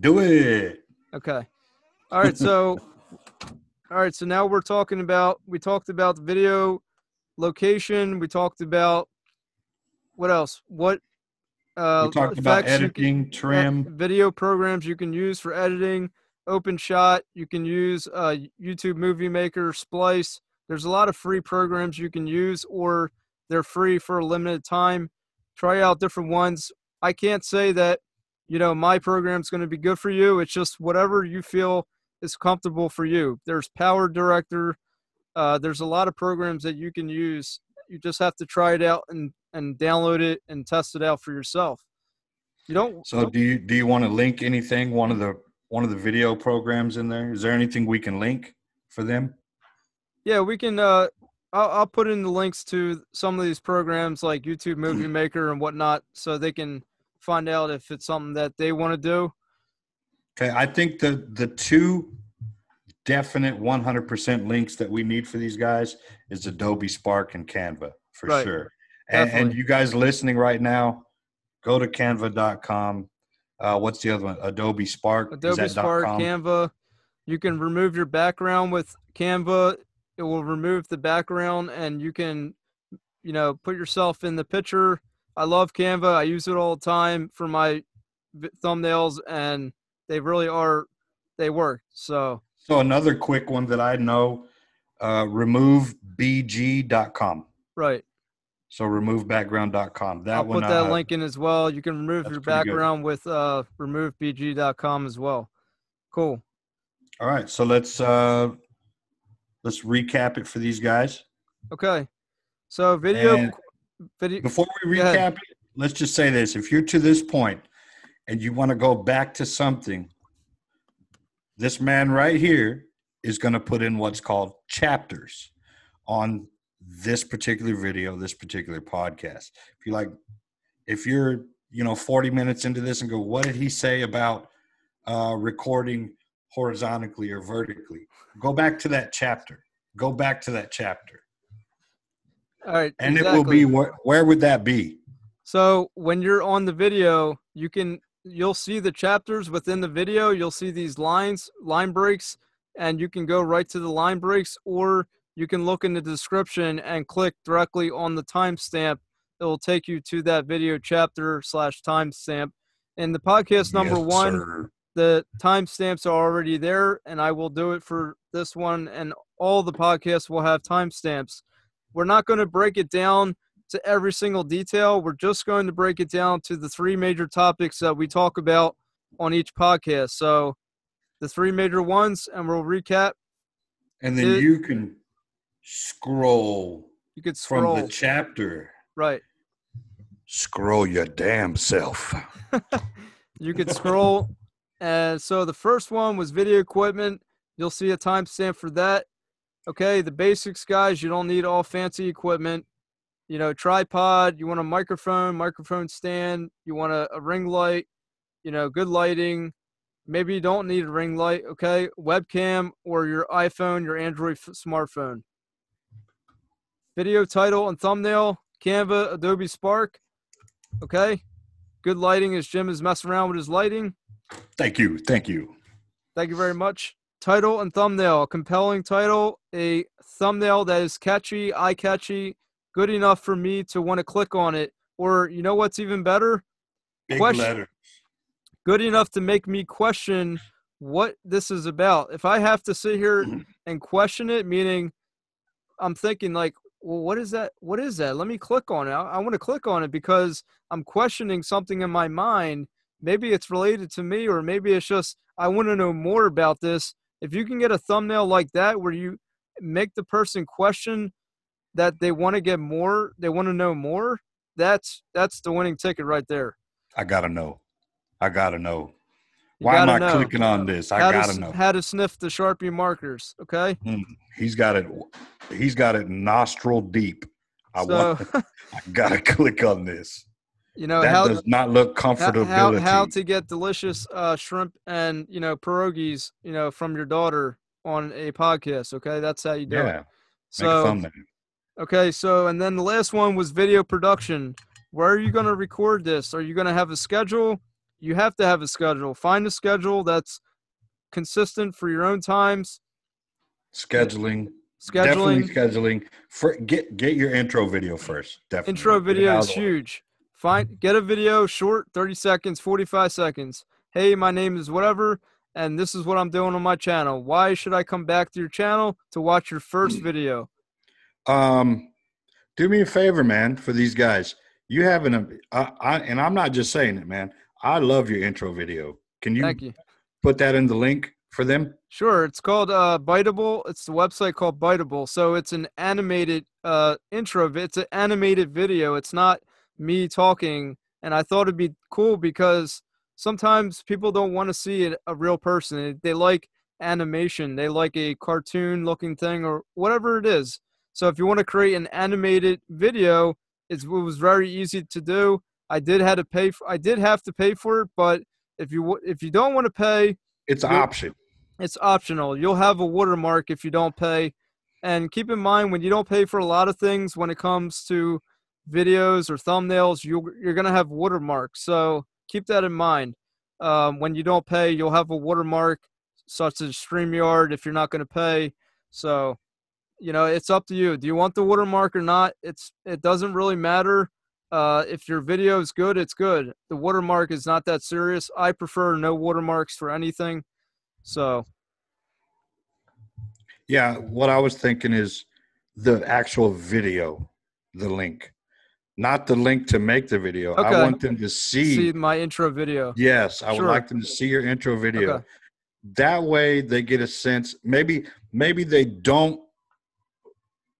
Do it. Okay. All right, so now we're talking about, we talked about the video location, we talked about what else? What We talked about editing, trim. Video programs you can use for editing. Open Shot. You can use YouTube Movie Maker, Splice. There's a lot of free programs you can use, or they're free for a limited time. Try out different ones. I can't say that, you know, my program's going to be good for you. It's just whatever you feel is comfortable for you. There's Power Director. There's a lot of programs that you can use. You just have to try it out and download it and test it out for yourself. Do you want to link anything? One of the video programs in there? Is there anything we can link for them? Yeah, we can. I'll put in the links to some of these programs like YouTube Movie Maker and whatnot, so they can find out if it's something that they want to do. Okay, I think the two definite 100% links that we need for these guys is Adobe Spark and Canva for sure. And you guys listening right now, go to canva.com. What's the other one? Adobe Spark. Adobe Spark, Canva. You can remove your background with Canva. It will remove the background and you can, you know, put yourself in the picture. I love Canva. I use it all the time for my thumbnails, and they really are, they work. So another quick one that I know, removebg.com. Right. So removebackground.com. I'll put that link in as well. You can remove your background with removebg.com as well. Cool. All right. So let's recap it for these guys. Okay. So video. Before we recap it, let's just say this. If you're to this point and you want to go back to something, this man right here is going to put in what's called chapters on this particular video, this particular podcast. If you're, you know, 40 minutes into this and go, what did he say about recording horizontally or vertically? Go back to that chapter. All right. And exactly. It will be, where would that be? So when you're on the video, you'll see the chapters within the video. You'll see these line breaks, and you can go right to the line breaks, or you can look in the description and click directly on the timestamp. It will take you to that video chapter / timestamp. In the podcast number one, sir, the timestamps are already there, and I will do it for this one, and all the podcasts will have timestamps. We're not going to break it down to every single detail. We're just going to break it down to the three major topics that we talk about on each podcast. So the three major ones, and we'll recap. And then you can scroll. You could scroll from the chapter. Right. Scroll your damn self. You could scroll. And so the first one was video equipment. You'll see a timestamp for that. Okay, the basics, guys. You don't need all fancy equipment. You know, tripod, you want a microphone stand, you want a ring light, you know, good lighting. Maybe you don't need a ring light, okay? Webcam or your iPhone, your Android smartphone. Video title and thumbnail, Canva, Adobe Spark, okay? Good lighting, as Jim is messing around with his lighting. Thank you. Thank you very much. Title and thumbnail, a compelling title, a thumbnail that is catchy, eye-catchy, good enough for me to want to click on it. Or you know what's even better? Big letter. Good enough to make me question what this is about. If I have to sit here and question it, meaning I'm thinking like, well, what is that? Let me click on it. I want to click on it because I'm questioning something in my mind. Maybe it's related to me, or maybe it's just, I want to know more about this. If you can get a thumbnail like that where you make the person question that they want to get more, they want to know more, that's the winning ticket right there. I gotta know. Why am I clicking on this? I gotta know. How to sniff the Sharpie markers, okay? He's got it nostril deep. I gotta click on this. You know, that does not look comfortability. How to get delicious shrimp and, you know, pierogies, you know, from your daughter on a podcast, okay? That's how you do it. So, make a thumbnail. Okay, so, and then the last one was video production. Where are you going to record this? Are you going to have a schedule? You have to have a schedule. Find a schedule that's consistent for your own times. Scheduling. Definitely scheduling. Get your intro video first. Definitely. Intro video is huge. Find, get a video short, 30 seconds, 45 seconds. Hey, my name is whatever, and this is what I'm doing on my channel. Why should I come back to your channel to watch your first video? Do me a favor, man, for these guys. You have an and I'm not just saying it, man. I love your intro video. Can you put that in the link for them? Sure. It's called Biteable. It's the website called Biteable. So it's an animated intro. It's an animated video. It's not me talking. And I thought it'd be cool because sometimes people don't want to see a real person. They like animation. They like a cartoon looking thing or whatever it is. So if you want to create an animated video, it was very easy to do. I did have to pay for it, but if you don't want to pay, it's it's optional. You'll have a watermark if you don't pay. And keep in mind, when you don't pay for a lot of things, when it comes to videos or thumbnails, you're going to have watermarks. So keep that in mind. When you don't pay, you'll have a watermark, such as StreamYard, if you're not going to pay. So, you know, it's up to you. Do you want the watermark or not? It doesn't really matter. If your video is good, it's good. The watermark is not that serious. I prefer no watermarks for anything. So, yeah, what I was thinking is the actual video, the link, not the link to make the video. Okay. I want them to see my intro video. Yes, I would like them to see your intro video. Okay. That way they get a sense. Maybe they don't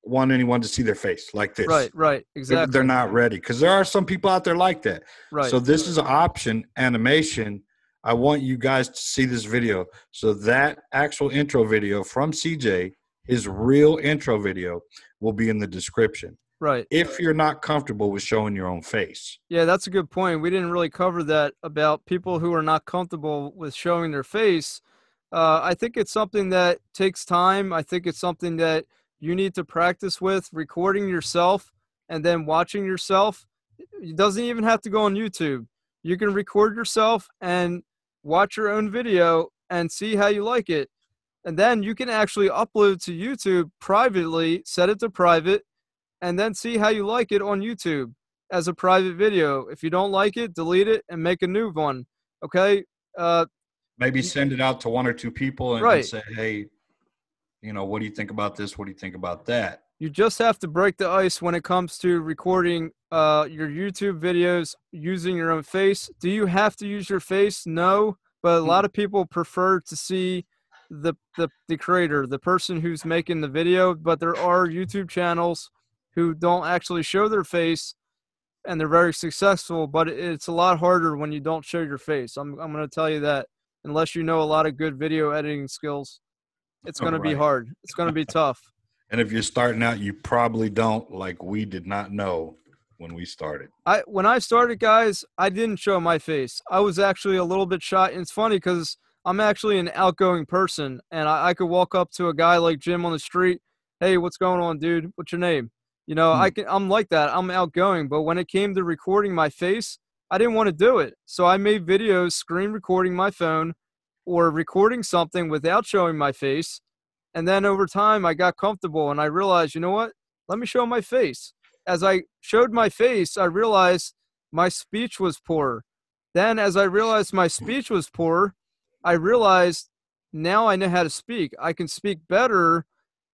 want anyone to see their face like this. Right, exactly. They're not ready, because there are some people out there like that. Right. So this is an option, animation. I want you guys to see this video. So that actual intro video from CJ, his real intro video, will be in the description. Right. If you're not comfortable with showing your own face. Yeah, that's a good point. We didn't really cover that about people who are not comfortable with showing their face. I think it's something that takes time. I think it's something that you need to practice with, recording yourself and then watching yourself. It doesn't even have to go on YouTube. You can record yourself and watch your own video and see how you like it. And then you can actually upload to YouTube privately, set it to private, and then see how you like it on YouTube as a private video. If you don't like it, delete it and make a new one. Okay. Maybe send it out to one or two people and say, hey, you know, what do you think about this? What do you think about that? You just have to break the ice when it comes to recording your YouTube videos using your own face. Do you have to use your face? No, but a lot of people prefer to see the creator, the person who's making the video, but there are YouTube channels who don't actually show their face, and they're very successful, but it's a lot harder when you don't show your face. I'm going to tell you that, unless you know a lot of good video editing skills. It's going to be hard. It's going to be tough. And if you're starting out, you probably don't, like we did not know when we started. When I started, guys, I didn't show my face. I was actually a little bit shy. And it's funny because I'm actually an outgoing person. And I could walk up to a guy like Jim on the street. Hey, what's going on, dude? What's your name? You know, I'm like that. I'm outgoing. But when it came to recording my face, I didn't want to do it. So I made videos screen recording my phone, or recording something without showing my face. And then over time, I got comfortable and I realized, you know what? Let me show my face. As I showed my face, I realized my speech was poor. Then as I realized my speech was poor, I realized now I know how to speak. I can speak better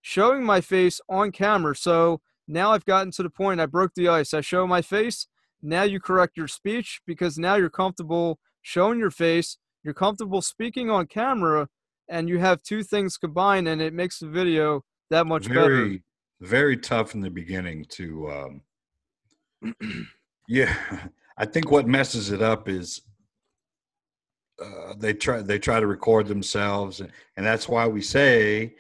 showing my face on camera. So now I've gotten to the point, I broke the ice. I show my face. Now you correct your speech because now you're comfortable showing your face. You're comfortable speaking on camera, and you have two things combined, and it makes the video that much better. Very tough in the beginning to I think what messes it up is they try to record themselves, and that's why we say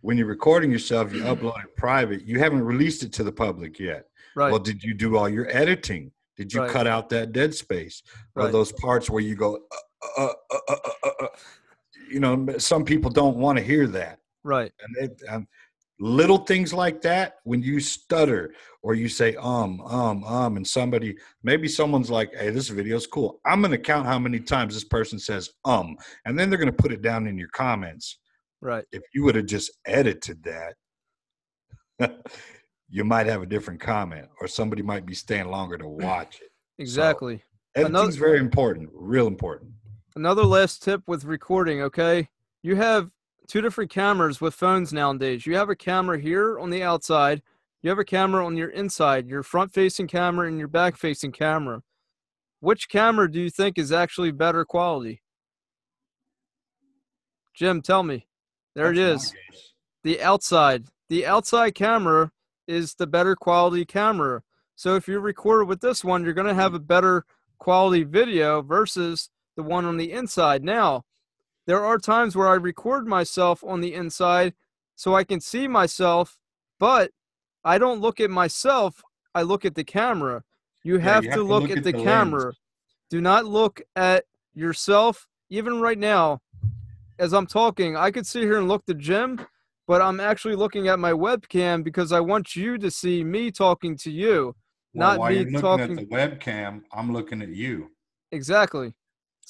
when you're recording yourself, you upload it private. You haven't released it to the public yet. Right. Well, did you do all your editing? Did you cut out that dead space or those parts where you go – you know, some people don't want to hear that. Right. And little things like that, when you stutter or you say, and someone's like, hey, this video's cool. I'm going to count how many times this person says, and then they're going to put it down in your comments. Right. If you would have just edited that, you might have a different comment, or somebody might be staying longer to watch it. Exactly. So, editing's very important, real important. Another last tip with recording, okay? You have two different cameras with phones nowadays. You have a camera here on the outside. You have a camera on your inside, your front-facing camera and your back-facing camera. Which camera do you think is actually better quality? Jim, tell me. There it is. The outside. The outside camera is the better quality camera. So if you record with this one, you're going to have a better quality video versus the one on the inside. Now, there are times where I record myself on the inside so I can see myself, but I don't look at myself. I look at the camera. You have to look at the camera. Lens. Do not look at yourself. Even right now, as I'm talking, I could sit here and look to Jim, but I'm actually looking at my webcam because I want you to see me talking to you, while you're looking at the webcam, I'm looking at you. Exactly.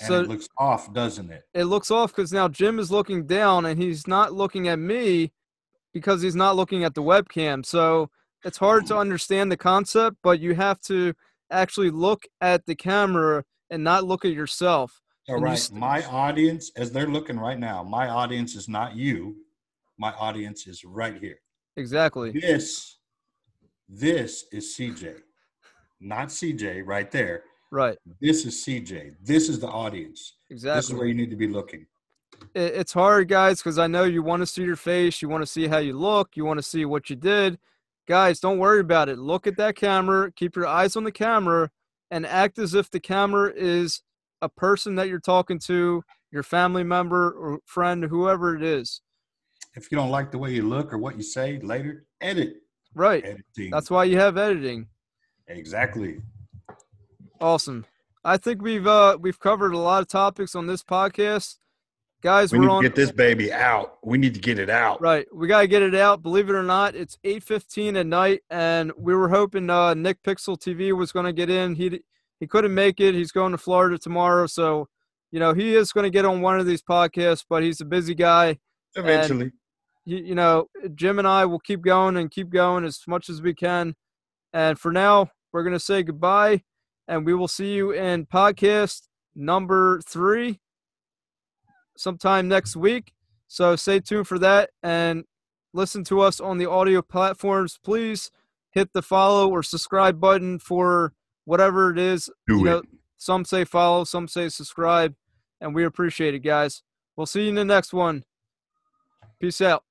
And so it looks off, doesn't it? It looks off because now Jim is looking down and he's not looking at me because he's not looking at the webcam. So it's hard to understand the concept, but you have to actually look at the camera and not look at yourself. All right. My audience, as they're looking right now, my audience is not you. My audience is right here. Exactly. This is CJ, not CJ right there. Right. This is CJ. This is the audience. Exactly. This is where you need to be looking. It's hard, guys, because I know you want to see your face. You want to see how you look. You want to see what you did. Guys, don't worry about it. Look at that camera. Keep your eyes on the camera and act as if the camera is a person that you're talking to, your family member or friend, whoever it is. If you don't like the way you look or what you say later, edit. Right. Editing. That's why you have editing. Exactly. Awesome. I think we've covered a lot of topics on this podcast. Guys, we need to get this baby out. We need to get it out. Right. We got to get it out. Believe it or not, it's 8:15 at night, and we were hoping Nick Pixel TV was going to get in. He couldn't make it. He's going to Florida tomorrow, so, you know, he is going to get on one of these podcasts, but he's a busy guy. Eventually. You know, Jim and I will keep going as much as we can. And for now, we're going to say goodbye. And we will see you in podcast number 3 sometime next week. So stay tuned for that and listen to us on the audio platforms. Please hit the follow or subscribe button for whatever it is. You know, some say follow, some say subscribe. And we appreciate it, guys. We'll see you in the next one. Peace out.